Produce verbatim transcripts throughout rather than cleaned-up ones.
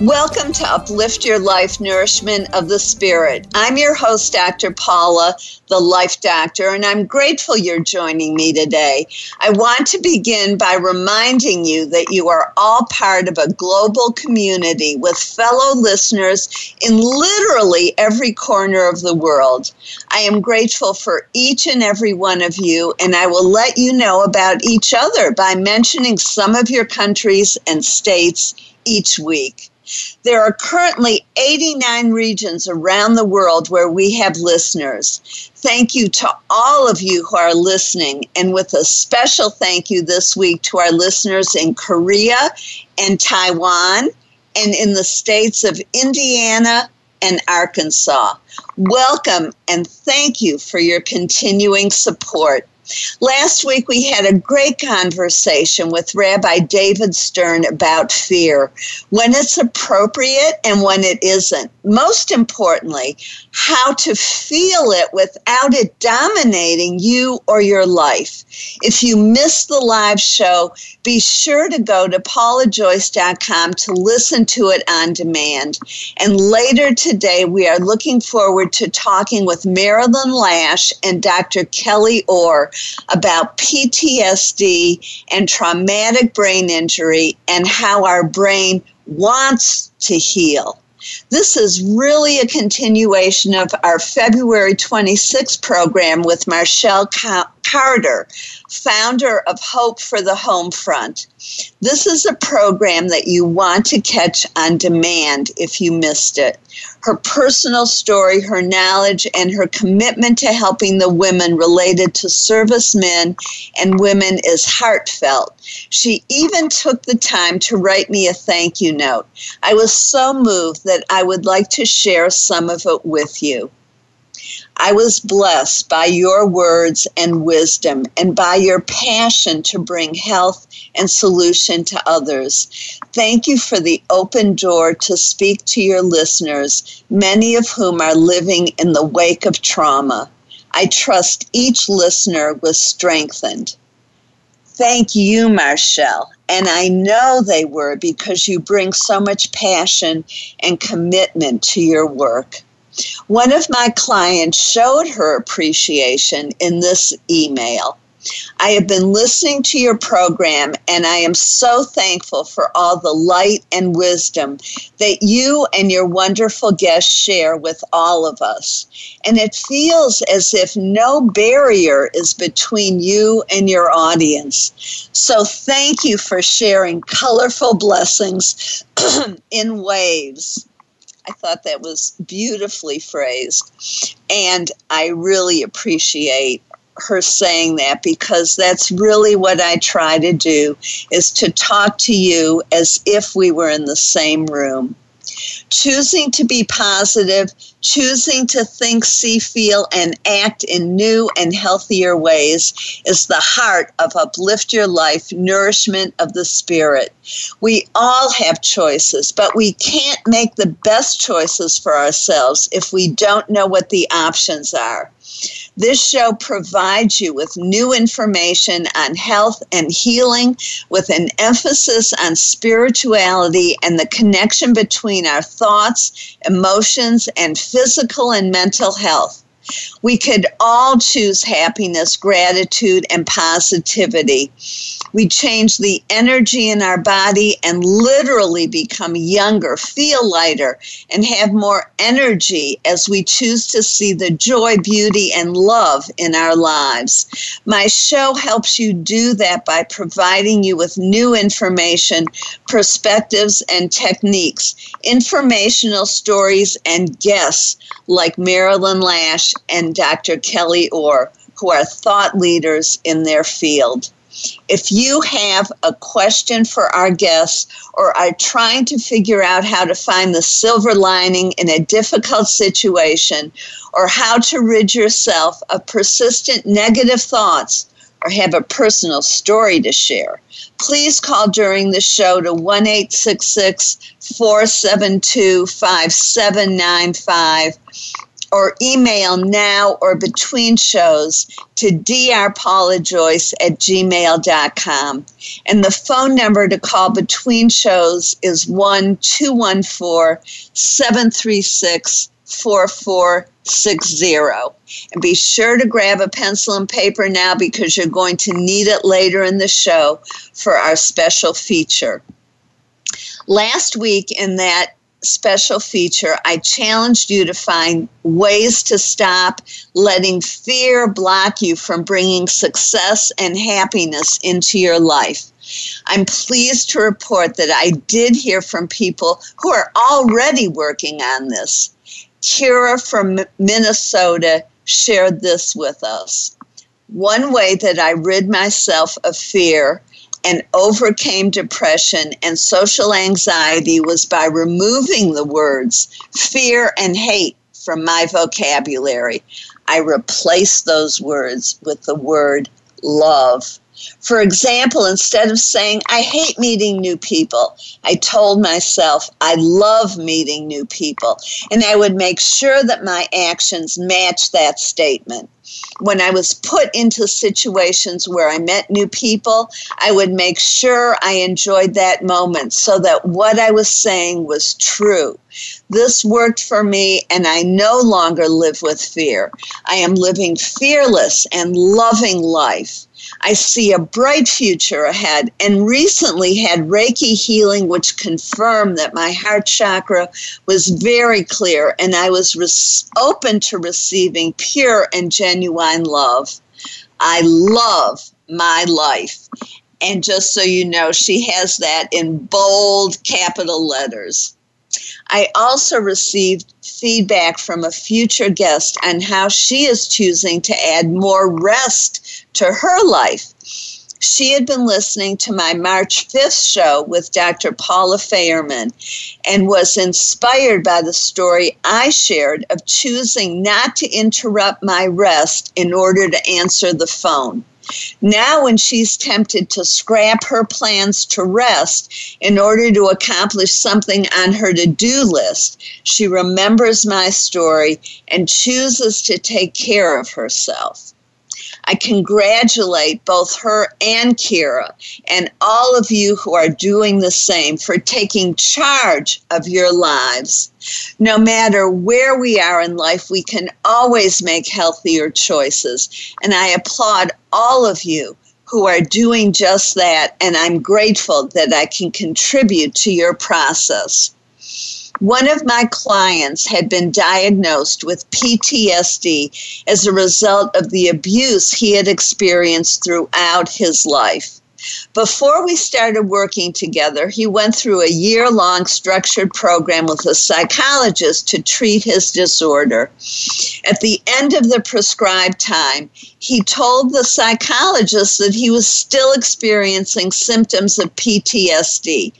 Welcome to Uplift Your Life, Nourishment of the Spirit. I'm your host, Doctor Paula, the Life Doctor, and I'm grateful you're joining me today. I want to begin by reminding you that you are all part of a global community with fellow listeners in literally every corner of the world. I am grateful for each and every one of you, and I will let you know about each other by mentioning some of your countries and states each week. There are currently eighty-nine regions around the world where we have listeners. Thank you to all of you who are listening, and with a special thank you this week to our listeners in Korea and Taiwan and in the states of Indiana and Arkansas. Welcome and thank you for your continuing support. Last week, we had a great conversation with Rabbi David Stern about fear, when it's appropriate and when it isn't. Most importantly, how to feel it without it dominating you or your life. If you missed the live show, be sure to go to Paula Joyce dot com to listen to it on demand. And later today, we are looking forward to talking with Marilyn Lash and Doctor Kelly Orr about P T S D and traumatic brain injury and how our brain wants to heal. This is really a continuation of our February twenty-sixth program with Marchelle Carter, founder of Hope for the Homefront. This is a program that you want to catch on demand if you missed it. Her personal story, her knowledge, and her commitment to helping the women related to servicemen and women is heartfelt. She even took the time to write me a thank you note. I was so moved that I would like to share some of it with you. I was blessed by your words and wisdom and by your passion to bring health and solution to others. Thank you for the open door to speak to your listeners, many of whom are living in the wake of trauma. I trust each listener was strengthened. Thank you, Marchelle, and I know they were because you bring so much passion and commitment to your work. One of my clients showed her appreciation in this email. I have been listening to your program, and I am so thankful for all the light and wisdom that you and your wonderful guests share with all of us. And it feels as if no barrier is between you and your audience. So thank you for sharing colorful blessings in waves. I thought that was beautifully phrased, and I really appreciate her saying that, because that's really what I try to do, is to talk to you as if we were in the same room. Choosing to be positive, choosing to think, see, feel, and act in new and healthier ways is the heart of Uplift Your Life, Nourishment of the Spirit. We all have choices, but we can't make the best choices for ourselves if we don't know what the options are. This show provides you with new information on health and healing with an emphasis on spirituality and the connection between our thoughts, emotions, and physical and mental health. We could all choose happiness, gratitude, and positivity. We change the energy in our body and literally become younger, feel lighter, and have more energy as we choose to see the joy, beauty, and love in our lives. My show helps you do that by providing you with new information, perspectives, and techniques, informational stories, and guests like Marilyn Lash and Doctor Kelly Orr, who are thought leaders in their field. If you have a question for our guests or are trying to figure out how to find the silver lining in a difficult situation or how to rid yourself of persistent negative thoughts or have a personal story to share, please call during the show to one eight six six, four seven two, five seven nine five or email now or between shows to d r paula joyce at gmail dot com. And the phone number to call between shows is one two one four, seven three six, four four six zero. And be sure to grab a pencil and paper now because you're going to need it later in the show for our special feature. Last week in that special feature, I challenged you to find ways to stop letting fear block you from bringing success and happiness into your life. I'm pleased to report that I did hear from people who are already working on this. Kira from Minnesota shared this with us. One way that I rid myself of fear and overcame depression and social anxiety was by removing the words fear and hate from my vocabulary. I replaced those words with the word love. For example, instead of saying, I hate meeting new people, I told myself, I love meeting new people. And I would make sure that my actions matched that statement. When I was put into situations where I met new people, I would make sure I enjoyed that moment so that what I was saying was true. This worked for me, and I no longer live with fear. I am living fearless and loving life. I see a bright future ahead and recently had Reiki healing, which confirmed that my heart chakra was very clear and I was res- open to receiving pure and genuine love. I love my life. And just so you know, she has that in bold capital letters. I also received feedback from a future guest on how she is choosing to add more rest to her life. She had been listening to my March fifth show with Doctor Paula Feierman and was inspired by the story I shared of choosing not to interrupt my rest in order to answer the phone. Now when she's tempted to scrap her plans to rest in order to accomplish something on her to-do list, she remembers my story and chooses to take care of herself. I congratulate both her and Kira and all of you who are doing the same for taking charge of your lives. No matter where we are in life, we can always make healthier choices. And I applaud all of you who are doing just that, and I'm grateful that I can contribute to your process. One of my clients had been diagnosed with P T S D as a result of the abuse he had experienced throughout his life. Before we started working together, he went through a year-long structured program with a psychologist to treat his disorder. At the end of the prescribed time, he told the psychologist that he was still experiencing symptoms of P T S D,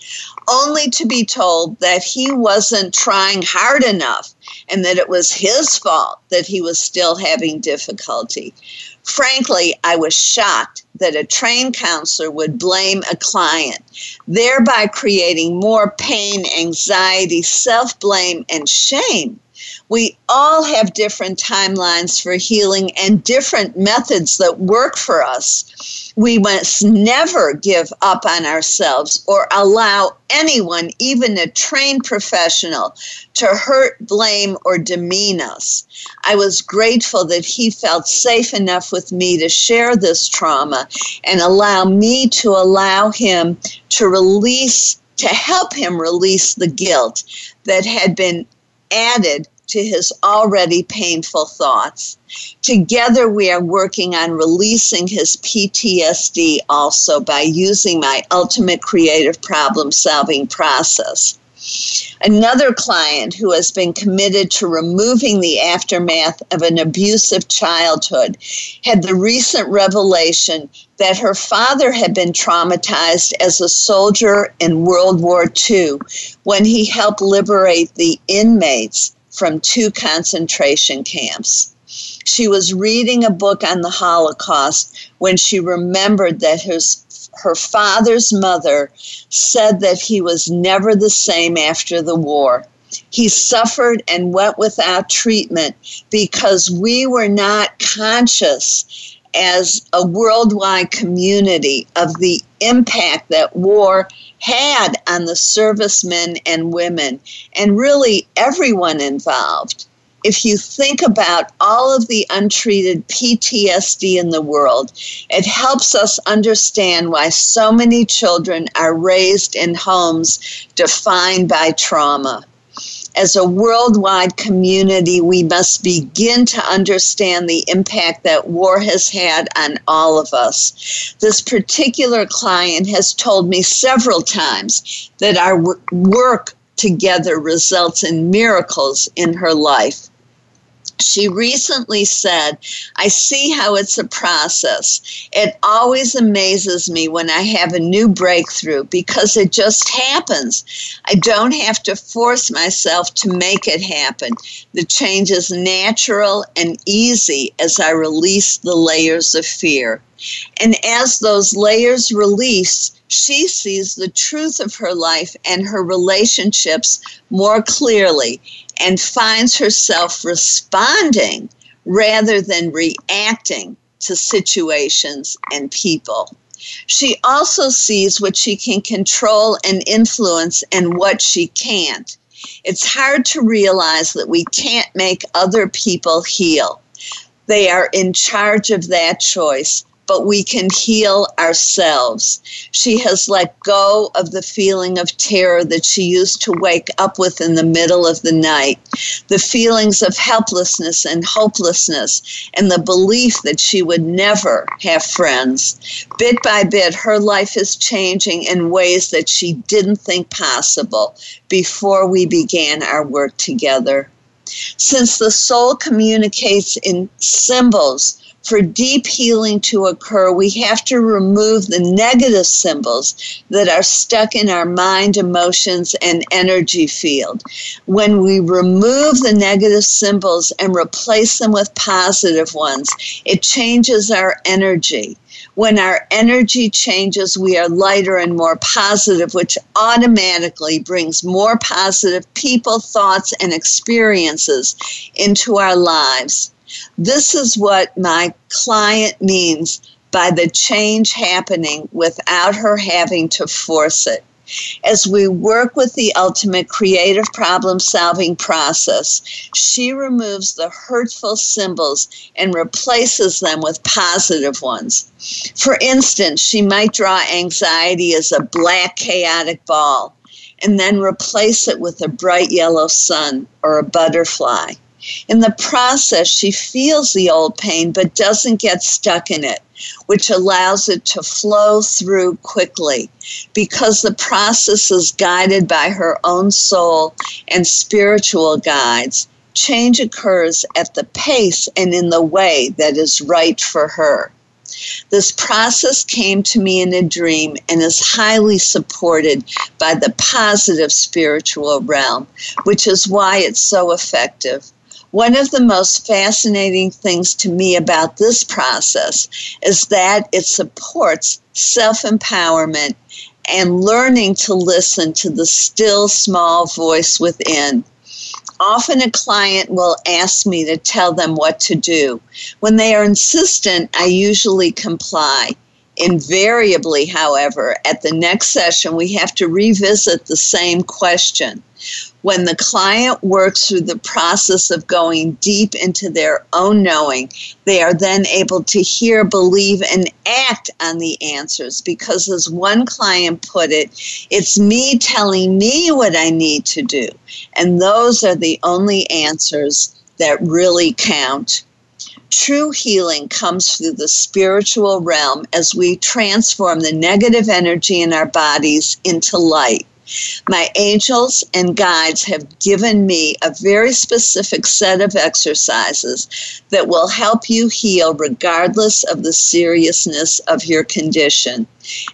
only to be told that he wasn't trying hard enough and that it was his fault that he was still having difficulty. Frankly, I was shocked that a trained counselor would blame a client, thereby creating more pain, anxiety, self-blame, and shame We all have different timelines for healing and different methods that work for us. We must never give up on ourselves or allow anyone, even a trained professional, to hurt, blame, or demean us. I was grateful that he felt safe enough with me to share this trauma and allow me to allow him to release, to help him release the guilt that had been added to his already painful thoughts. Together we are working on releasing his P T S D also by using my ultimate creative problem-solving process. Another client who has been committed to removing the aftermath of an abusive childhood had the recent revelation that her father had been traumatized as a soldier in World War Two when he helped liberate the inmates from two concentration camps. She was reading a book on the Holocaust when she remembered that his her father's mother said that he was never the same after the war. He suffered and went without treatment because we were not conscious as a worldwide community of the impact that war had on the servicemen and women, and really everyone involved. If you think about all of the untreated P T S D in the world, it helps us understand why so many children are raised in homes defined by trauma. As a worldwide community, we must begin to understand the impact that war has had on all of us. This particular client has told me several times that our work together results in miracles in her life. She recently said, I see how it's a process. It always amazes me when I have a new breakthrough because it just happens. I don't have to force myself to make it happen. The change is natural and easy as I release the layers of fear. And as those layers release, she sees the truth of her life and her relationships more clearly and finds herself responding rather than reacting to situations and people. She also sees what she can control and influence and what she can't. It's hard to realize that we can't make other people heal. They are in charge of that choice, but we can heal ourselves. She has let go of the feeling of terror that she used to wake up with in the middle of the night, the feelings of helplessness and hopelessness, and the belief that she would never have friends. Bit by bit, her life is changing in ways that she didn't think possible before we began our work together. Since the soul communicates in symbols, for deep healing to occur, we have to remove the negative symbols that are stuck in our mind, emotions, and energy field. When we remove the negative symbols and replace them with positive ones, it changes our energy. When our energy changes, we are lighter and more positive, which automatically brings more positive people, thoughts, and experiences into our lives. This is what my client means by the change happening without her having to force it. As we work with the ultimate creative problem-solving process, she removes the hurtful symbols and replaces them with positive ones. For instance, she might draw anxiety as a black, chaotic ball and then replace it with a bright yellow sun or a butterfly. In the process, she feels the old pain but doesn't get stuck in it, which allows it to flow through quickly. Because the process is guided by her own soul and spiritual guides, change occurs at the pace and in the way that is right for her. This process came to me in a dream and is highly supported by the positive spiritual realm, which is why it's so effective. One of the most fascinating things to me about this process is that it supports self-empowerment and learning to listen to the still small voice within. Often a client will ask me to tell them what to do. When they are insistent, I usually comply. Invariably, however, at the next session, we have to revisit the same question. When the client works through the process of going deep into their own knowing, they are then able to hear, believe, and act on the answers. Because as one client put it, it's me telling me what I need to do. And those are the only answers that really count. True healing comes through the spiritual realm as we transform the negative energy in our bodies into light. My angels and guides have given me a very specific set of exercises that will help you heal regardless of the seriousness of your condition.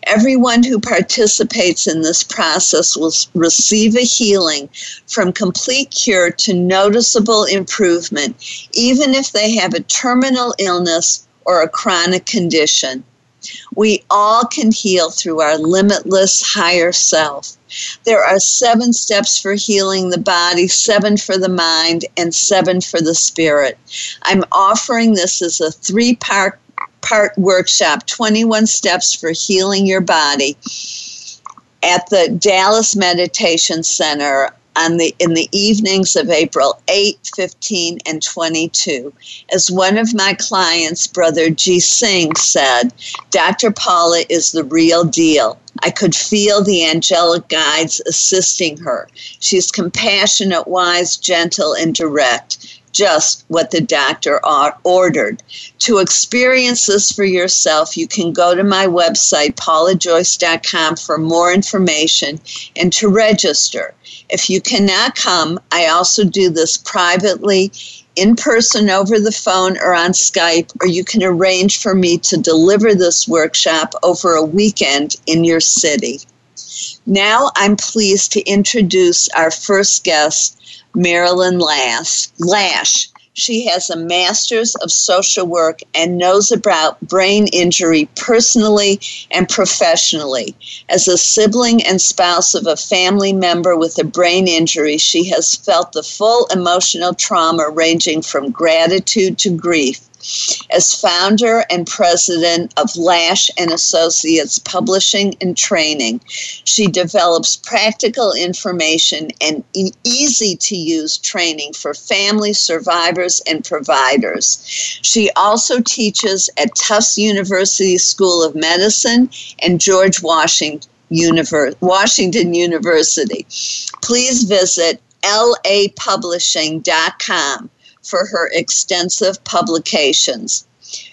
Everyone who participates in this process will receive a healing from complete cure to noticeable improvement, even if they have a terminal illness or a chronic condition. We all can heal through our limitless higher self. There are seven steps for healing the body, seven for the mind, and seven for the spirit. I'm offering this as a three-part part workshop, twenty-one Steps for Healing Your Body, at the Dallas Meditation Center on the in the evenings of April eighth, fifteenth, and twenty-second. As one of my clients, Brother G. Singh, said, Doctor Paula is the real deal. I could feel the angelic guides assisting her. She's compassionate, wise, gentle, and direct. Just what the doctor ordered. To experience this for yourself, you can go to my website, Paula Joyce dot com, for more information and to register. If you cannot come, I also do this privately, in person, over the phone, or on Skype, or you can arrange for me to deliver this workshop over a weekend in your city. Now I'm pleased to introduce our first guest, Marilyn Lash. She has a master's of social work and knows about brain injury personally and professionally. As a sibling and spouse of a family member with a brain injury, she has felt the full emotional trauma ranging from gratitude to grief. As founder and president of Lash and Associates Publishing and Training, she develops practical information and e- easy-to-use training for families, survivors, and providers. She also teaches at Tufts University School of Medicine and George Washington University. Please visit L A publishing dot com. for her extensive publications.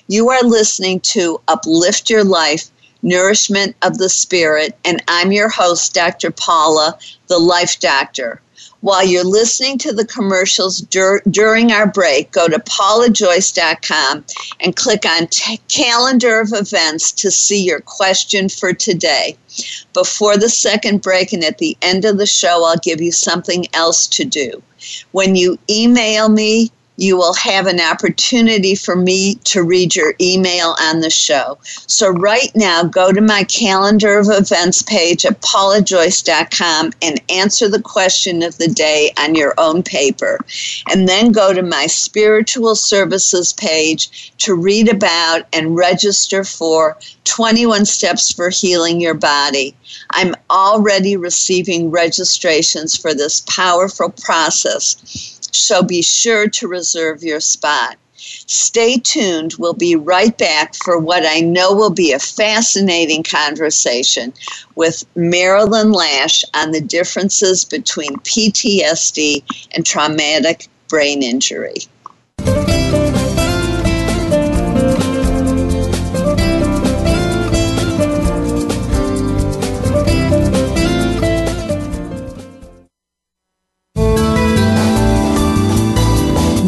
You are listening to Uplift Your Life, Nourishment of the Spirit, and I'm your host, Doctor Paula, the Life Doctor. While you're listening to the commercials dur- during our break, go to Paula Joyce dot com and click on t- Calendar of Events to see your question for today. Before the second break and at the end of the show, I'll give you something else to do. When you email me, you will have an opportunity for me to read your email on the show. So right now, go to my calendar of events page at Paula Joyce dot com and answer the question of the day on your own paper. And then go to my spiritual services page to read about and register for twenty-one Steps for Healing Your Body. I'm already receiving registrations for this powerful process, so be sure to reserve your spot. Stay tuned. We'll be right back for what I know will be a fascinating conversation with Marilyn Lash on the differences between P T S D and traumatic brain injury.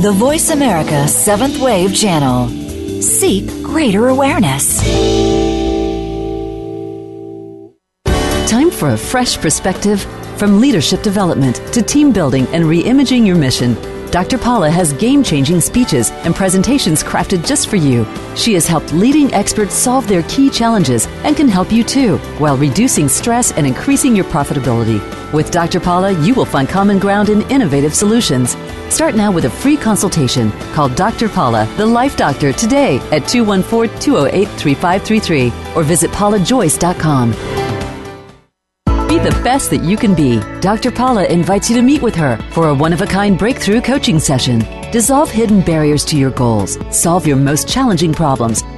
The Voice America Seventh Wave Channel. Seek greater awareness. Time for a fresh perspective, from leadership development to team building and reimagining your mission. Doctor Paula has game-changing speeches and presentations crafted just for you. She has helped leading experts solve their key challenges and can help you too, while reducing stress and increasing your profitability. With Doctor Paula, you will find common ground and innovative solutions. Start now with a free consultation. Call Doctor Paula, the Life Doctor, today at two one four, two zero eight, three five three three or visit Paula Joyce dot com. Be the best that you can be. Doctor Paula invites you to meet with her for a one-of-a-kind breakthrough coaching session. Dissolve hidden barriers to your goals, solve your most challenging problems,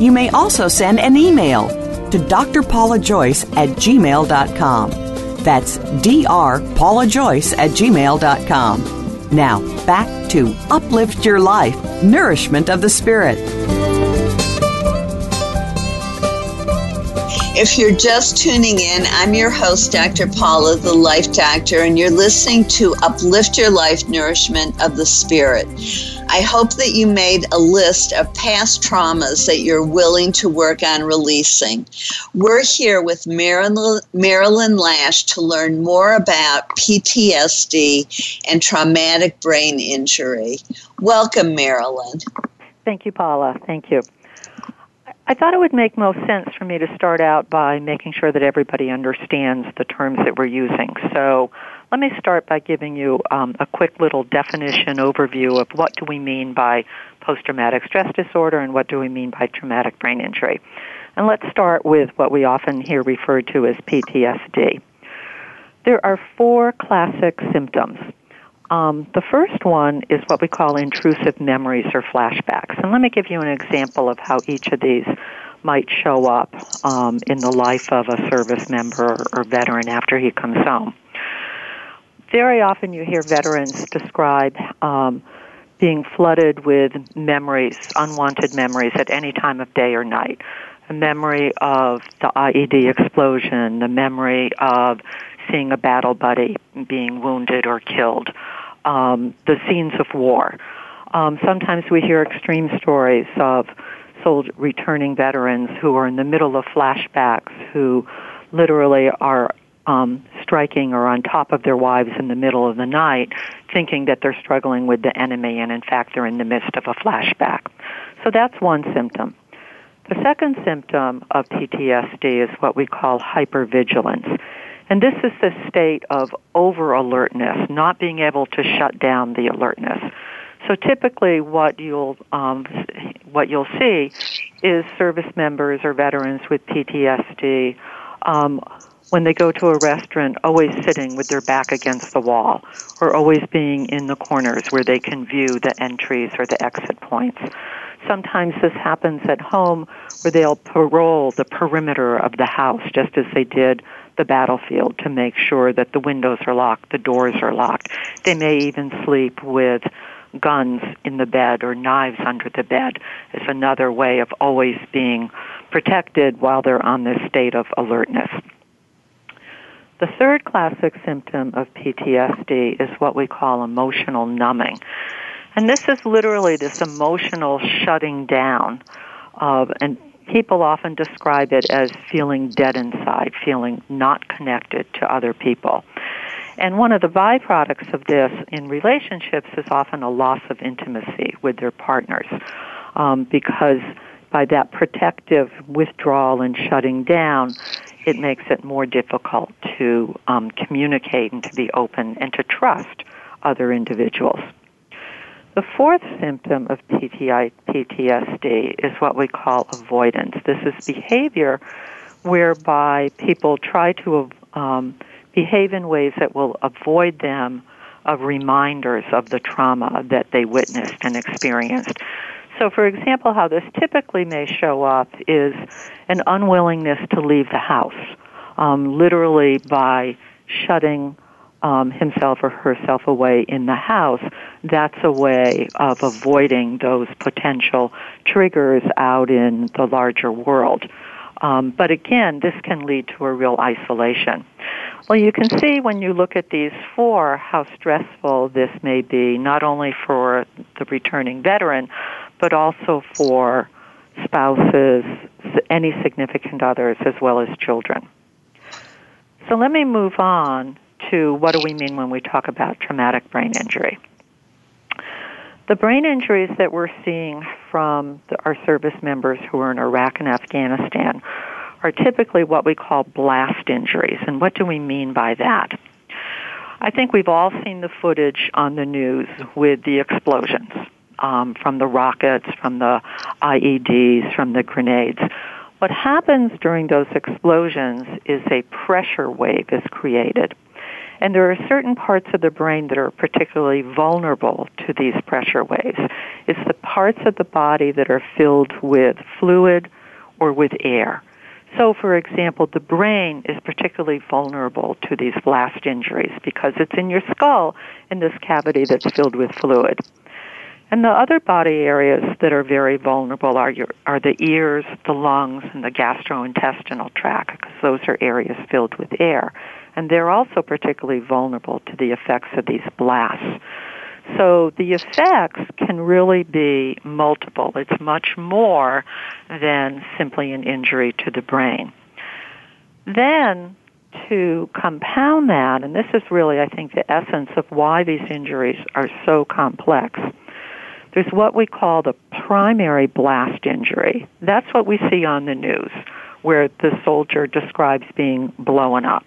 You may also send an email to d r paula joyce at gmail dot com. That's d r paula joyce at gmail dot com. Now, back to Uplift Your Life, Nourishment of the Spirit. If you're just tuning in, I'm your host, Doctor Paula, the Life Doctor, and you're listening to Uplift Your Life, Nourishment of the Spirit. I hope that you made a list of past traumas that you're willing to work on releasing. We're here with Marilyn, Marilyn Lash to learn more about P T S D and traumatic brain injury. Welcome, Marilyn. Thank you, Paula. Thank you. I thought it would make most sense for me to start out by making sure that everybody understands the terms that we're using. So let me start by giving you um, a quick little definition overview of what do we mean by post-traumatic stress disorder and what do we mean by traumatic brain injury. And let's start with what we often hear referred to as P T S D. There are four classic symptoms. Um, the first one is what we call intrusive memories or flashbacks. And let me give you an example of how each of these might show up um, in the life of a service member or veteran after he comes home. Very often you hear veterans describe um, being flooded with memories, unwanted memories at any time of day or night. A memory of the I E D explosion, the memory of seeing a battle buddy being wounded or killed. Um, the scenes of war. Um, sometimes we hear extreme stories of sold returning veterans who are in the middle of flashbacks, who literally are um, striking or on top of their wives in the middle of the night, thinking that they're struggling with the enemy, and in fact they're in the midst of a flashback. So that's one symptom. The second symptom of P T S D is what we call hypervigilance. And this is the state of over-alertness, not being able to shut down the alertness. So typically what you'll um, what you'll see is service members or veterans with P T S D, um, when they go to a restaurant, always sitting with their back against the wall or always being in the corners where they can view the entries or the exit points. Sometimes this happens at home where they'll parole the perimeter of the house just as they did the battlefield to make sure that the windows are locked, the doors are locked. They may even sleep with guns in the bed or knives under the bed. It's another way of always being protected while they're on this state of alertness. The third classic symptom of P T S D is what we call emotional numbing. And this is literally this emotional shutting down of, and people often describe it as feeling dead inside, feeling not connected to other people. And one of the byproducts of this in relationships is often a loss of intimacy with their partners, um, because by that protective withdrawal and shutting down, it makes it more difficult to um, communicate and to be open and to trust other individuals. The fourth symptom of P T I, P T S D is what we call avoidance. This is behavior whereby people try to um, behave in ways that will avoid them of reminders of the trauma that they witnessed and experienced. So, for example, how this typically may show up is an unwillingness to leave the house, um, literally by shutting Um, himself or herself away in the house. That's a way of avoiding those potential triggers out in the larger world. Um, but again, this can lead to a real isolation. Well, you can see when you look at these four how stressful this may be, not only for the returning veteran, but also for spouses, any significant others, as well as children. So let me move on to what do we mean when we talk about traumatic brain injury. The brain injuries that we're seeing from the, our service members who are in Iraq and Afghanistan are typically what we call blast injuries. And what do we mean by that? I think we've all seen the footage on the news with the explosions, um, from the rockets, from the I E Ds, from the grenades. What happens during those explosions is a pressure wave is created. And there are certain parts of the brain that are particularly vulnerable to these pressure waves. It's the parts of the body that are filled with fluid or with air. So, for example, the brain is particularly vulnerable to these blast injuries because it's in your skull in this cavity that's filled with fluid. And the other body areas that are very vulnerable are your, are the ears, the lungs, and the gastrointestinal tract, because those are areas filled with air. And they're also particularly vulnerable to the effects of these blasts. So the effects can really be multiple. It's much more than simply an injury to the brain. Then, to compound that, and this is really, I think, the essence of why these injuries are so complex, there's what we call the primary blast injury. That's what we see on the news, where the soldier describes being blown up.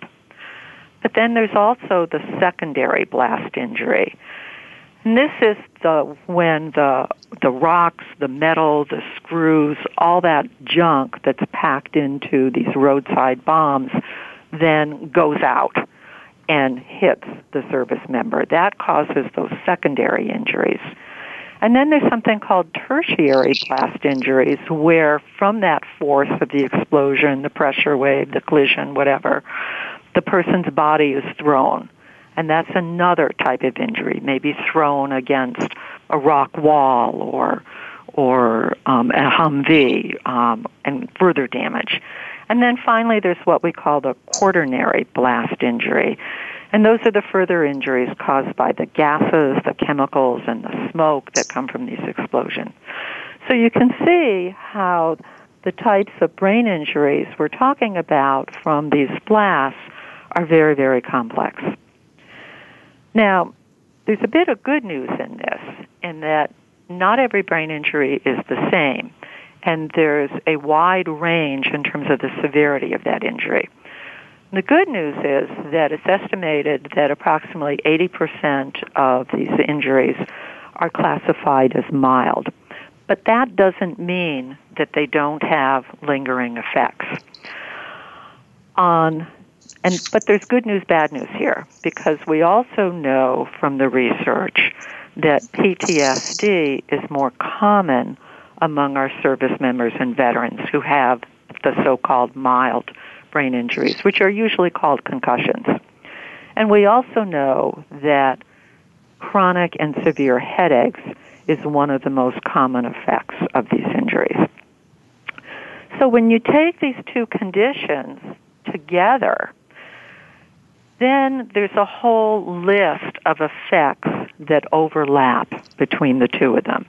But then there's also the secondary blast injury. And this is the when the the rocks, the metal, the screws, all that junk that's packed into these roadside bombs then goes out and hits the service member. That causes those secondary injuries. And then there's something called tertiary blast injuries, where from that force of the explosion, the pressure wave, the collision, whatever, the person's body is thrown, and that's another type of injury, maybe thrown against a rock wall or or um, a Humvee, um, and further damage. And then finally, there's what we call the quaternary blast injury, and those are the further injuries caused by the gases, the chemicals, and the smoke that come from these explosions. So you can see how the types of brain injuries we're talking about from these blasts are very, very complex. Now, there's a bit of good news in this, in that not every brain injury is the same, and there's a wide range in terms of the severity of that injury. The good news is that it's estimated that approximately eighty percent of these injuries are classified as mild, but that doesn't mean that they don't have lingering effects. On And, but there's good news, bad news here, because we also know from the research that P T S D is more common among our service members and veterans who have the so-called mild brain injuries, which are usually called concussions. And we also know that chronic and severe headaches is one of the most common effects of these injuries. So when you take these two conditions together, then there's a whole list of effects that overlap between the two of them.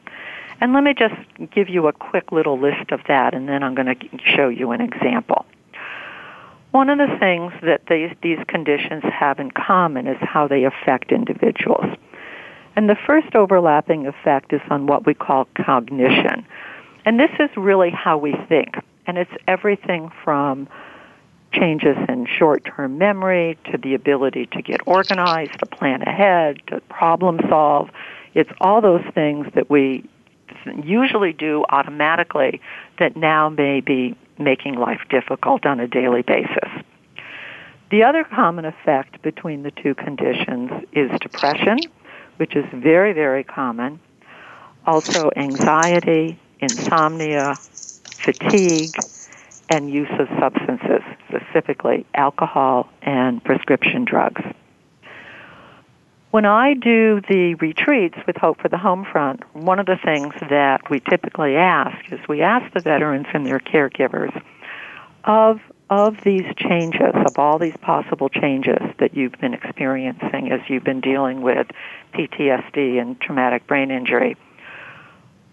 And let me just give you a quick little list of that, and then I'm going to show you an example. One of the things that these, these conditions have in common is how they affect individuals. And the first overlapping effect is on what we call cognition. And this is really how we think. And it's everything from changes in short-term memory, to the ability to get organized, to plan ahead, to problem solve. It's all those things that we usually do automatically that now may be making life difficult on a daily basis. The other common effect between the two conditions is depression, which is very, very common. Also anxiety, insomnia, fatigue, and use of substances, specifically alcohol and prescription drugs. When I do the retreats with Hope for the Homefront, one of the things that we typically ask is we ask the veterans and their caregivers of of these changes, of all these possible changes that you've been experiencing as you've been dealing with P T S D and traumatic brain injury,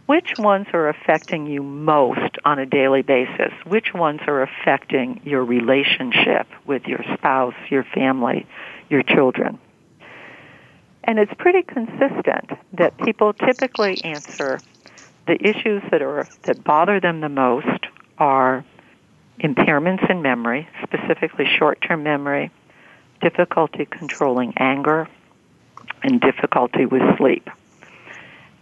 which ones are affecting you most on a daily basis? Which ones are affecting your relationship with your spouse, your family, your children? And it's pretty consistent that people typically answer the issues that are that bother them the most are impairments in memory, specifically short-term memory, difficulty controlling anger, and difficulty with sleep.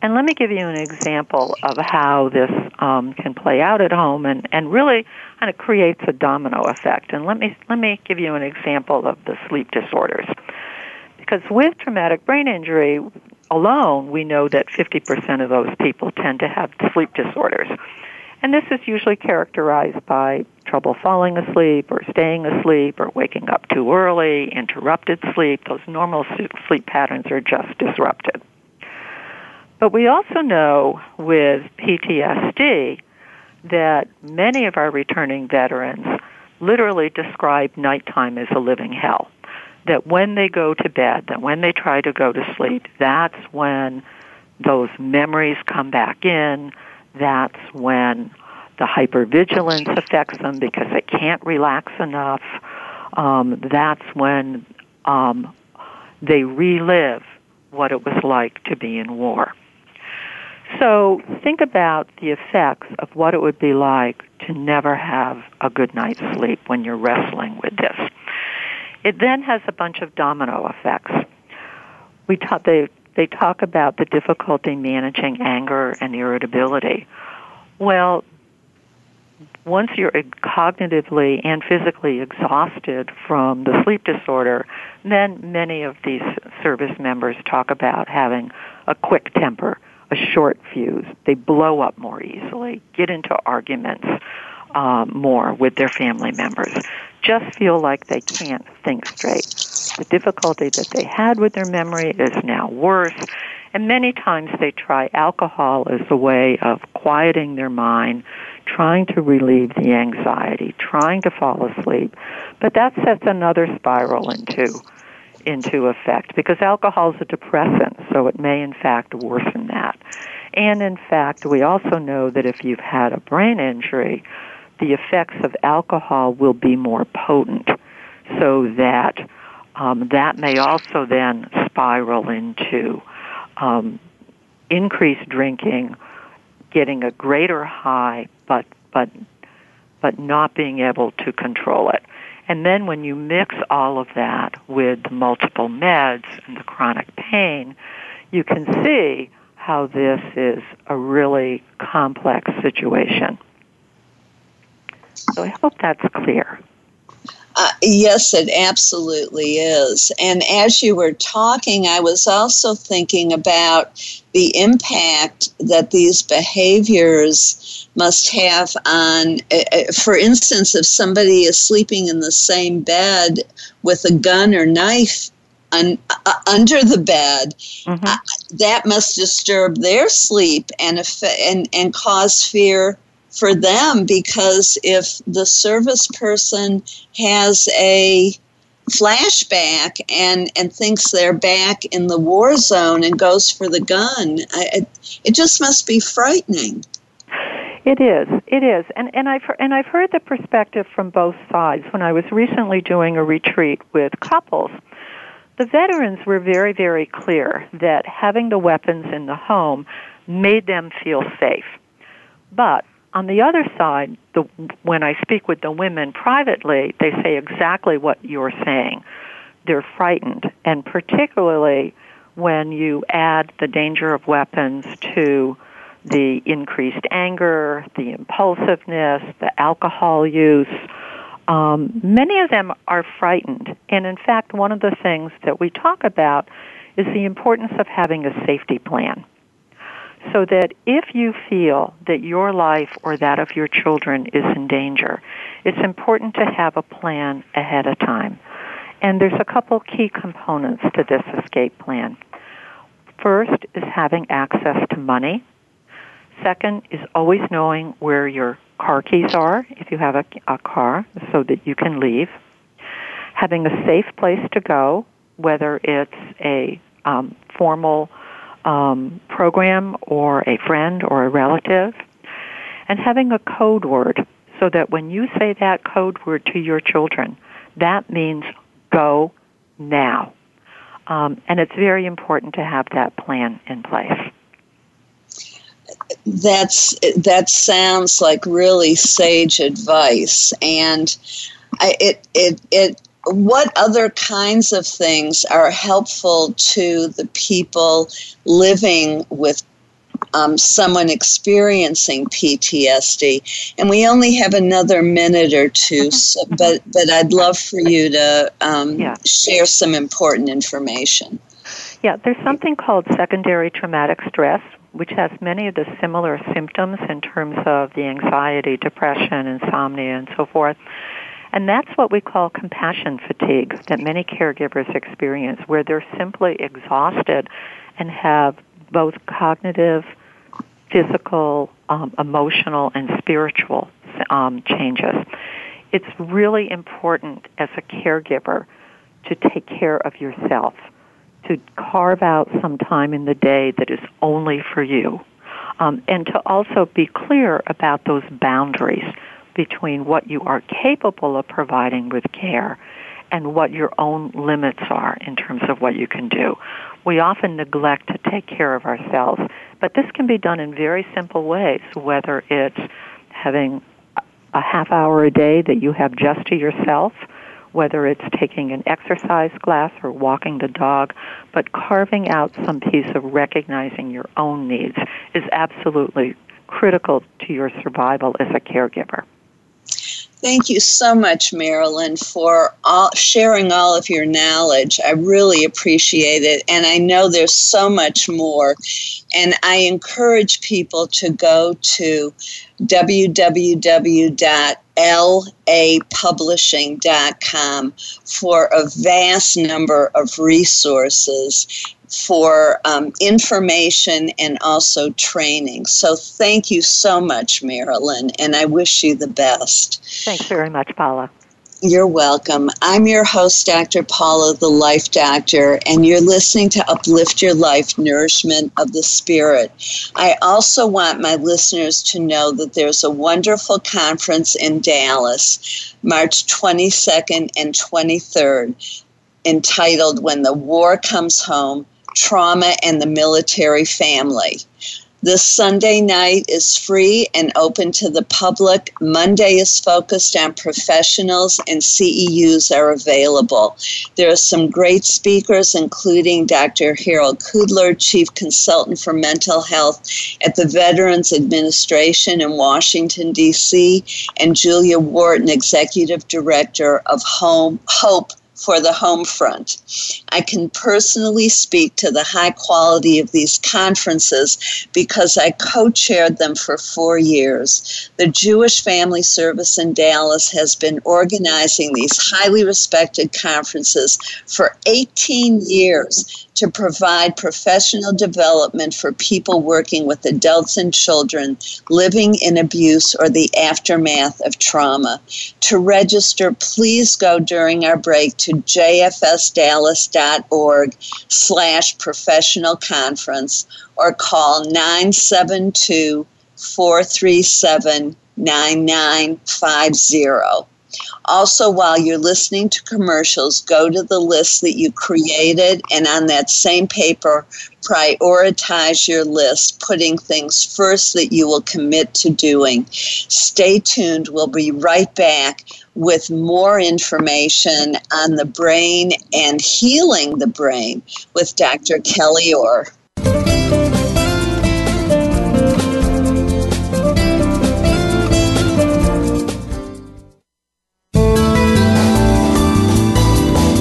And let me give you an example of how this um, can play out at home and, and really kind of creates a domino effect. And let me let me give you an example of the sleep disorders. Because with traumatic brain injury alone, we know that fifty percent of those people tend to have sleep disorders. And this is usually characterized by trouble falling asleep or staying asleep or waking up too early, interrupted sleep. Those normal sleep patterns are just disrupted. But we also know with P T S D that many of our returning veterans literally describe nighttime as a living hell. That when they go to bed, that when they try to go to sleep, that's when those memories come back in. That's when the hypervigilance affects them because they can't relax enough. Um, that's when um, they relive what it was like to be in war. So think about the effects of what it would be like to never have a good night's sleep when you're wrestling with this. It then has a bunch of domino effects. We talk, they, they talk about the difficulty managing anger and irritability. Well, once you're cognitively and physically exhausted from the sleep disorder, then many of these service members talk about having a quick temper, a short fuse. They blow up more easily, get into arguments uh, more with their family members, just feel like they can't think straight. The difficulty that they had with their memory is now worse, and many times they try alcohol as a way of quieting their mind, trying to relieve the anxiety, trying to fall asleep, but that sets another spiral into, into effect, because alcohol is a depressant, so it may in fact worsen that. And in fact, we also know that if you've had a brain injury, the effects of alcohol will be more potent, so that um, that may also then spiral into um, increased drinking, getting a greater high, but but but not being able to control it. And then when you mix all of that with the multiple meds and the chronic pain, you can see how this is a really complex situation. So I hope that's clear. Uh, yes, it absolutely is. And as you were talking, I was also thinking about the impact that these behaviors must have on, uh, for instance, if somebody is sleeping in the same bed with a gun or knife un, uh, under the bed, mm-hmm. uh, that must disturb their sleep and, and, and cause fear for them, because if the service person has a flashback and, and thinks they're back in the war zone and goes for the gun, I, it just must be frightening. It is. It is. And and I've, and I've heard the perspective from both sides. When I was recently doing a retreat with couples, the veterans were very, very clear that having the weapons in the home made them feel safe. But on the other side, the, when I speak with the women privately, they say exactly what you're saying. They're frightened, and particularly when you add the danger of weapons to the increased anger, the impulsiveness, the alcohol use. Um, many of them are frightened. And, in fact, one of the things that we talk about is the importance of having a safety plan, so that if you feel that your life or that of your children is in danger, it's important to have a plan ahead of time. And there's a couple key components to this escape plan. First is having access to money. Second is always knowing where your car keys are, if you have a, a car, so that you can leave. Having a safe place to go, whether it's a um, formal um, program or a friend or a relative. And having a code word, so that when you say that code word to your children, that means go now. Um, and it's very important to have that plan in place. That's that sounds like really sage advice. And I, it it it. What other kinds of things are helpful to the people living with um, someone experiencing P T S D? And we only have another minute or two, so, but but I'd love for you to um, yeah. share some important information. Yeah, there's something called secondary traumatic stress, which has many of the similar symptoms in terms of the anxiety, depression, insomnia, and so forth. And that's what we call compassion fatigue that many caregivers experience, where they're simply exhausted and have both cognitive, physical, um, emotional, and spiritual um, changes. It's really important as a caregiver to take care of yourself, to carve out some time in the day that is only for you, um, and to also be clear about those boundaries between what you are capable of providing with care and what your own limits are in terms of what you can do. We often neglect to take care of ourselves, but this can be done in very simple ways, whether it's having a half hour a day that you have just to yourself, whether it's taking an exercise class or walking the dog, but carving out some piece of recognizing your own needs is absolutely critical to your survival as a caregiver. Thank you so much, Marilyn, for all, sharing all of your knowledge. I really appreciate it, and I know there's so much more. And I encourage people to go to w w w dot l a publishing dot com for a vast number of resources for um, information and also training. So thank you so much, Marilyn, and I wish you the best. Thanks very much, Paula. You're welcome. I'm your host, Doctor Paula, the Life Doctor, and you're listening to Uplift Your Life, Nourishment of the Spirit. I also want my listeners to know that there's a wonderful conference in Dallas, March twenty-second and twenty-third, entitled When the War Comes Home, Trauma and the Military Family. This Sunday night is free and open to the public. Monday is focused on professionals, and C E Us are available. There are some great speakers, including Doctor Harold Kudler, Chief Consultant for Mental Health at the Veterans Administration in Washington, D C, and Julia Wharton, Executive Director of Home Hope for the Homefront. I can personally speak to the high quality of these conferences because I co-chaired them for four years. The Jewish Family Service in Dallas has been organizing these highly respected conferences for eighteen years to provide professional development for people working with adults and children living in abuse or the aftermath of trauma. To register, please go during our break to j f s dallas dot org slash professional conference or call nine seven two, four three seven, nine nine five zero. Also, while you're listening to commercials, go to the list that you created, and on that same paper, prioritize your list, putting things first that you will commit to doing. Stay tuned. We'll be right back with more information on the brain and healing the brain with Doctor Kelly Orr.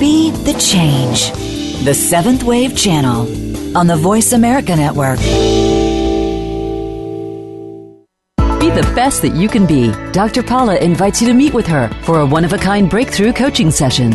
Be the change. The Seventh Wave Channel on the Voice America Network. Be the best that you can be. Doctor Paula invites you to meet with her for a one-of-a-kind breakthrough coaching session.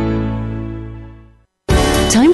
Time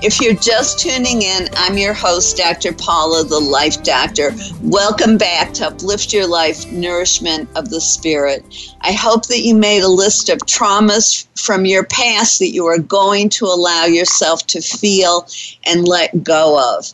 If you're just tuning in, I'm your host, Doctor Paula, the Life Doctor. Welcome back to Uplift Your Life, Nourishment of the Spirit. I hope that you made a list of traumas from your past that you are going to allow yourself to feel and let go of.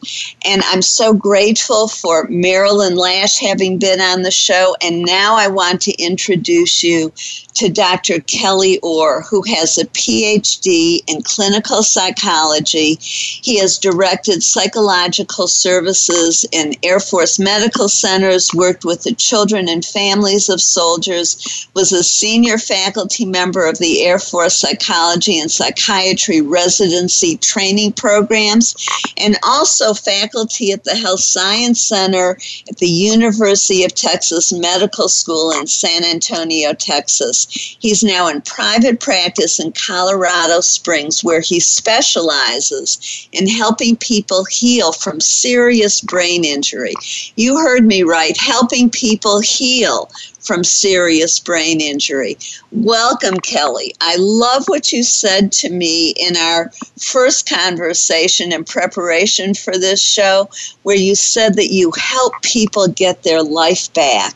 And I'm so grateful for Marilyn Lash having been on the show. And now I want to introduce you to Doctor Kelly Orr, who has a P H D in clinical psychology. He has directed psychological services in Air Force medical centers, worked with the children and families of soldiers, was a senior faculty member of the Air Force Psychology and Psychiatry Residency Training Programs, and also faculty at the Health Science Center at the University of Texas Medical School in San Antonio, Texas. He's now in private practice in Colorado Springs, where he specializes in helping people heal from serious brain injury. You heard me right, helping people heal from serious brain injury. Welcome, Kelly. I love what you said to me in our first conversation in preparation for this show, where you said that you help people get their life back.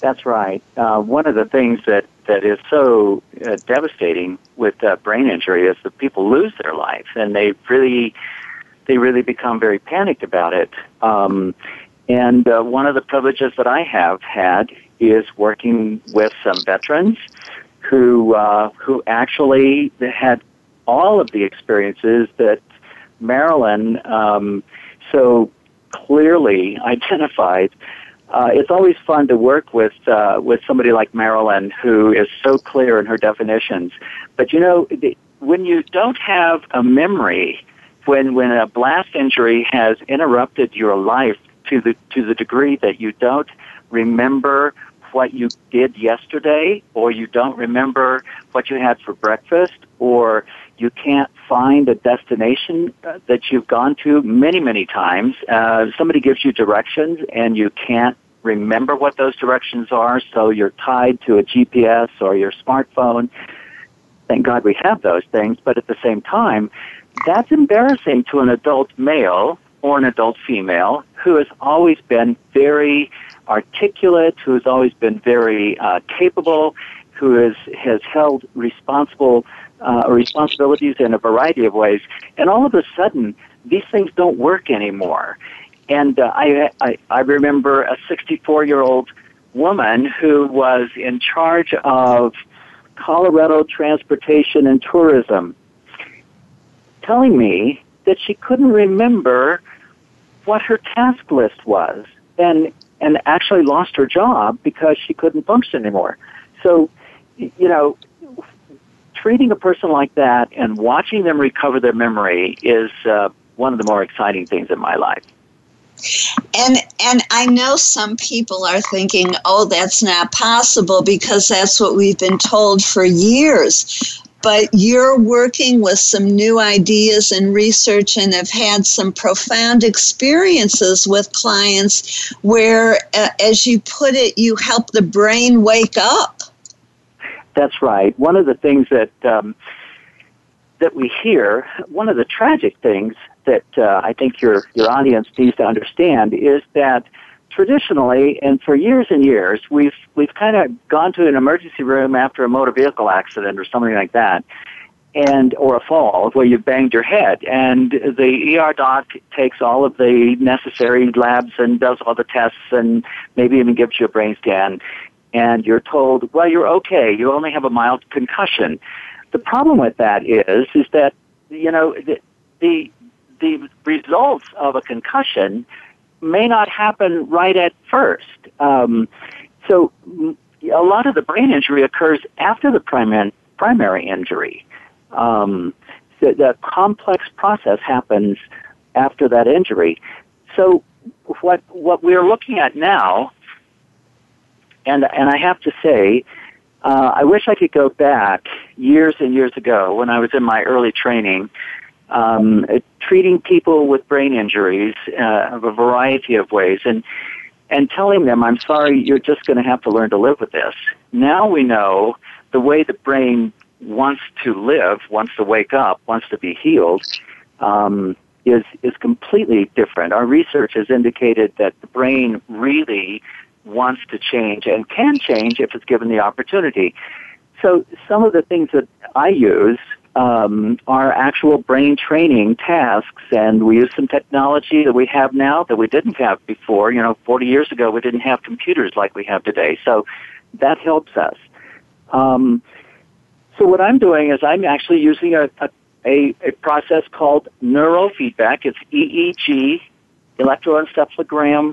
That's right. Uh, one of the things that, that is so uh, devastating with uh, brain injury is that people lose their lives, and they really they really become very panicked about it. Um, and uh, one of the privileges that I have had is working with some veterans who uh, who actually had all of the experiences that Marilyn um, so clearly identified. Uh, it's always fun to work with uh, with somebody like Marilyn, who is so clear in her definitions. But you know, the, when you don't have a memory, when when a blast injury has interrupted your life to the to the degree that you don't remember what you did yesterday, or you don't remember what you had for breakfast, or you can't find a destination that you've gone to many, many times. Uh, somebody gives you directions and you can't remember what those directions are, so you're tied to a G P S or your smartphone. Thank God we have those things, but at the same time, that's embarrassing to an adult male or an adult female who has always been very articulate, who has always been very uh, capable, who is, has held responsible uh, responsibilities in a variety of ways. And all of a sudden, these things don't work anymore. And uh, I, I, I remember a sixty-four-year-old woman who was in charge of Colorado transportation and tourism telling me that she couldn't remember what her task list was, and and actually lost her job because she couldn't function anymore. So, you know, treating a person like that and watching them recover their memory is uh, one of the more exciting things in my life. And and I know some people are thinking, oh, that's not possible because that's what we've been told for years. But you're working with some new ideas and research and have had some profound experiences with clients where, uh, as you put it, you help the brain wake up. That's right. One of the things that um, that we hear, one of the tragic things that uh, I think your, your audience needs to understand is that traditionally, and for years and years, we've we've kind of gone to an emergency room after a motor vehicle accident or something like that, and or a fall where you banged your head, and the E R doc takes all of the necessary labs and does all the tests and maybe even gives you a brain scan, and you're told, well, you're okay, you only have a mild concussion. The problem with that is, is that, you know, the the, the results of a concussion may not happen right at first. Um, so a lot of the brain injury occurs after the primary primary injury. Um, so the complex process happens after that injury. So what what we're looking at now, and and I have to say, uh, I wish I could go back years and years ago when I was in my early training. Um, treating people with brain injuries uh, of a variety of ways and and telling them, I'm sorry, you're just going to have to learn to live with this. Now we know the way the brain wants to live, wants to wake up, wants to be healed, um, is is completely different. Our research has indicated that the brain really wants to change and can change if it's given the opportunity. So some of the things that I use Um, our actual brain training tasks, and we use some technology that we have now that we didn't have before. You know, forty years ago, we didn't have computers like we have today, so that helps us. Um, so what I'm doing is I'm actually using a, a, a process called neurofeedback. It's E E G, electroencephalogram,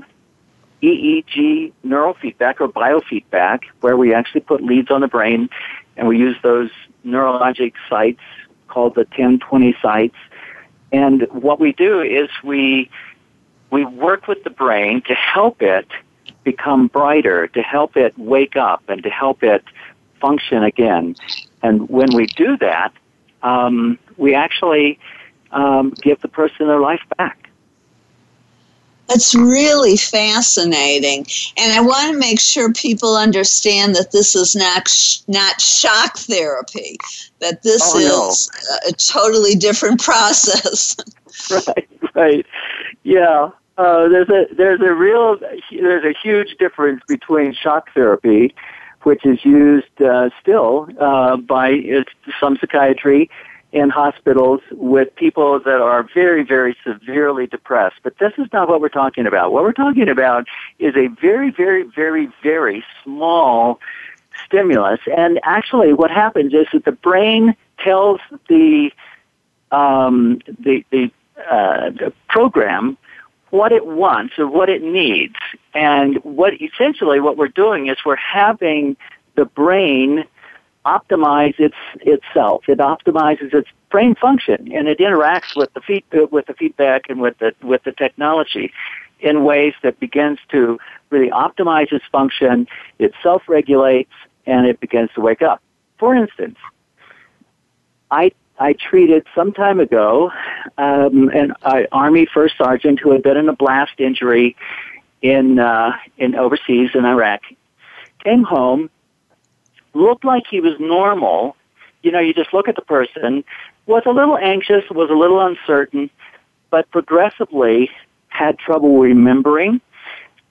E E G neurofeedback or biofeedback, where we actually put leads on the brain, and we use those neurologic sites called the ten twenty sites. And what we do is we we work with the brain to help it become brighter, to help it wake up, and to help it function again. And when we do that, um, we actually um, give the person their life back. That's really fascinating, and I want to make sure people understand that this is not sh- not shock therapy, that this oh, is no. a, a totally different process. Right, right, yeah. Uh, there's a there's a real there's a huge difference between shock therapy, which is used uh, still uh, by uh, some psychiatry in hospitals with people that are very, very severely depressed. But this is not what we're talking about. What we're talking about is a very, very, very, very small stimulus. And actually what happens is that the brain tells the um, the, the, uh, the program what it wants or what it needs. And what essentially what we're doing is we're having the brain optimize its itself. It optimizes its brain function, and it interacts with the feed, with the feedback and with the with the technology in ways that begins to really optimize its function. It self-regulates, and it begins to wake up. For instance, I I treated some time ago um, an uh, Army first sergeant who had been in a blast injury, in uh, in overseas in Iraq. Came home, looked like he was normal. You know, you just look at the person, was a little anxious, was a little uncertain, but progressively had trouble remembering,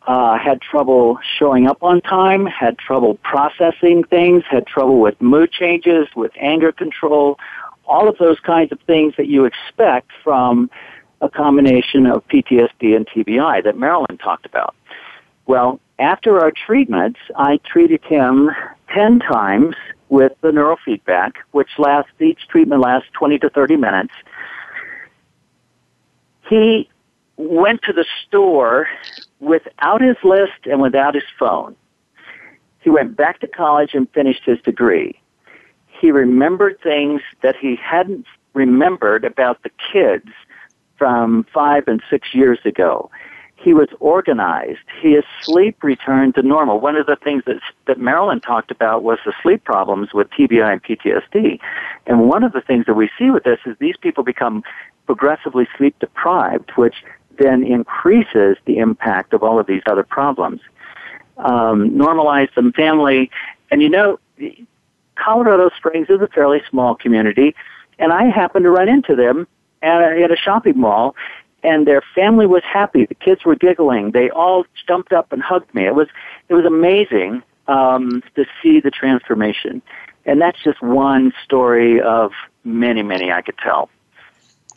uh, had trouble showing up on time, had trouble processing things, had trouble with mood changes, with anger control, all of those kinds of things that you expect from a combination of P T S D and T B I that Marilyn talked about. Well, after our treatments, I treated him ten times with the neurofeedback, which lasts, each treatment lasts twenty to thirty minutes. He went to the store without his list and without his phone. He went back to college and finished his degree. He remembered things that he hadn't remembered about the kids from five and six years ago. He was organized. His sleep returned to normal. One of the things that, that Marilyn talked about was the sleep problems with T B I and P T S D. And one of the things that we see with this is these people become progressively sleep deprived, which then increases the impact of all of these other problems. Um, normalize some family. And you know, Colorado Springs is a fairly small community, and I happened to run into them at a, at a shopping mall, and their family was happy. The kids were giggling. They all jumped up and hugged me. It was it was amazing um, to see the transformation. And that's just one story of many, many I could tell.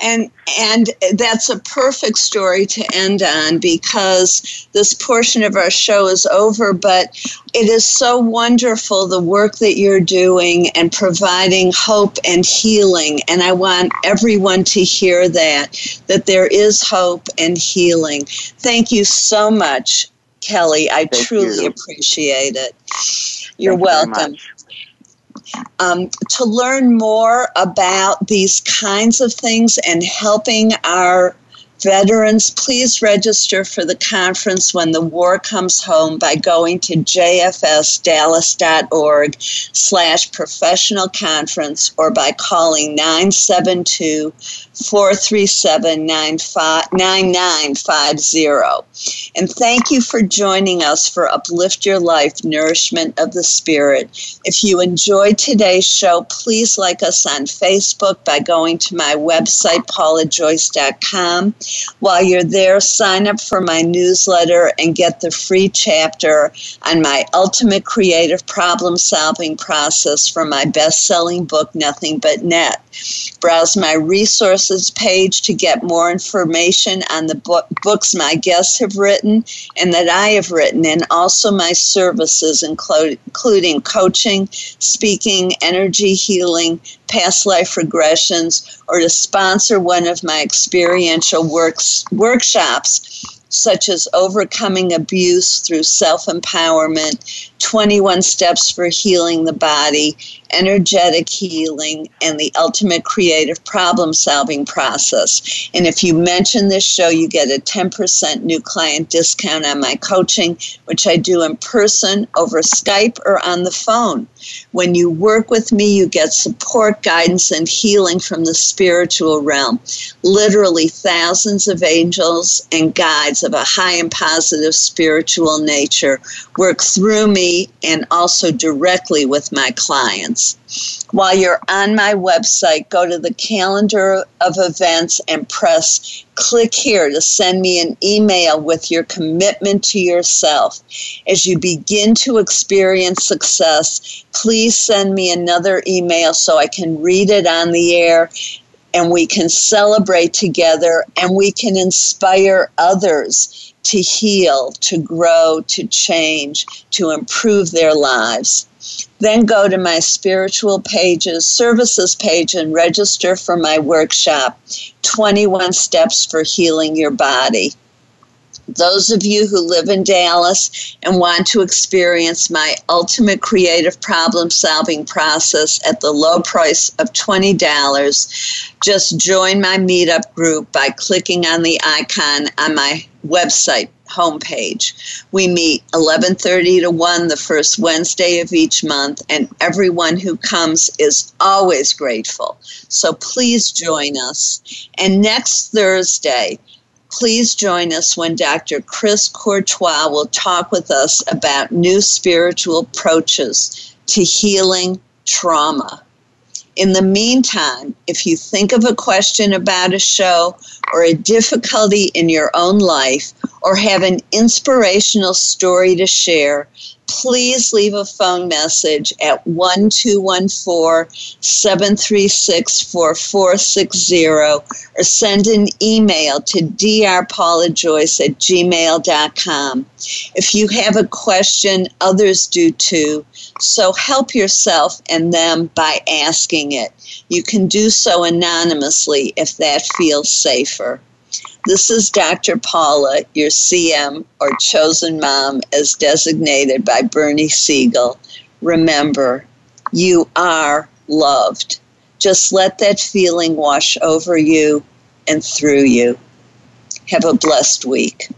And and that's a perfect story to end on, because this portion of our show is over, but it is so wonderful, the work that you're doing and providing hope and healing. And I want everyone to hear that, that there is hope and healing. Thank you so much, Kelly. I Thank truly you. appreciate it. You're Thank welcome. You Um, to learn more about these kinds of things and helping our veterans, please register for the conference When the War Comes Home by going to jfsdallas.org slash professional conference or by calling nine seven two, four three seven, nine nine five zero. And thank you for joining us for Uplift Your Life, Nourishment of the Spirit. If you enjoyed today's show, please like us on Facebook by going to my website, Paula Joyce dot com. While you're there, sign up for my newsletter and get the free chapter on my ultimate creative problem-solving process from my best-selling book, Nothing But Net. Browse my resources page to get more information on the book, books my guests have written and that I have written, and also my services, including coaching, speaking, energy healing, past life regressions, or to sponsor one of my experiential works, workshops, such as Overcoming Abuse Through Self-Empowerment, twenty-one Steps for Healing the Body, Energetic Healing, and the Ultimate Creative Problem-Solving Process. And if you mention this show, you get a ten percent new client discount on my coaching, which I do in person, over Skype, or on the phone. When you work with me, you get support, guidance, and healing from the spiritual realm. Literally thousands of angels and guides of a high and positive spiritual nature work through me and also directly with my clients. While you're on my website, go to the calendar of events and press click here to send me an email with your commitment to yourself. As you begin to experience success, please send me another email so I can read it on the air, and we can celebrate together, and we can inspire others to heal, to grow, to change, to improve their lives. Then go to my spiritual pages, services page, and register for my workshop, twenty-one Steps for Healing Your Body. Those of you who live in Dallas and want to experience my ultimate creative problem-solving process at the low price of twenty dollars, just join my meetup group by clicking on the icon on my website homepage. We meet eleven thirty to one the first Wednesday of each month, and everyone who comes is always grateful. So please join us. And next Thursday, Please join us when Doctor Chris Courtois will talk with us about new spiritual approaches to healing trauma. In the meantime, if you think of a question about a show or a difficulty in your own life or have an inspirational story to share, please leave a phone message at one two one four, seven three six, four four six zero or send an email to d r paula joyce at gmail dot com. If you have a question, others do too, so help yourself and them by asking it. You can do so anonymously if that feels safer. This is Doctor Paula, your C M or chosen mom as designated by Bernie Siegel. Remember, you are loved. Just let that feeling wash over you and through you. Have a blessed week.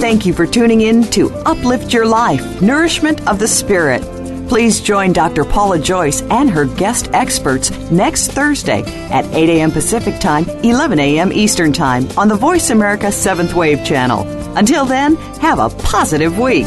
Thank you for tuning in to Uplift Your Life, Nourishment of the Spirit. Please join Doctor Paula Joyce and her guest experts next Thursday at eight a.m. Pacific Time, eleven a.m. Eastern Time on the Voice America Seventh Wave Channel. Until then, have a positive week.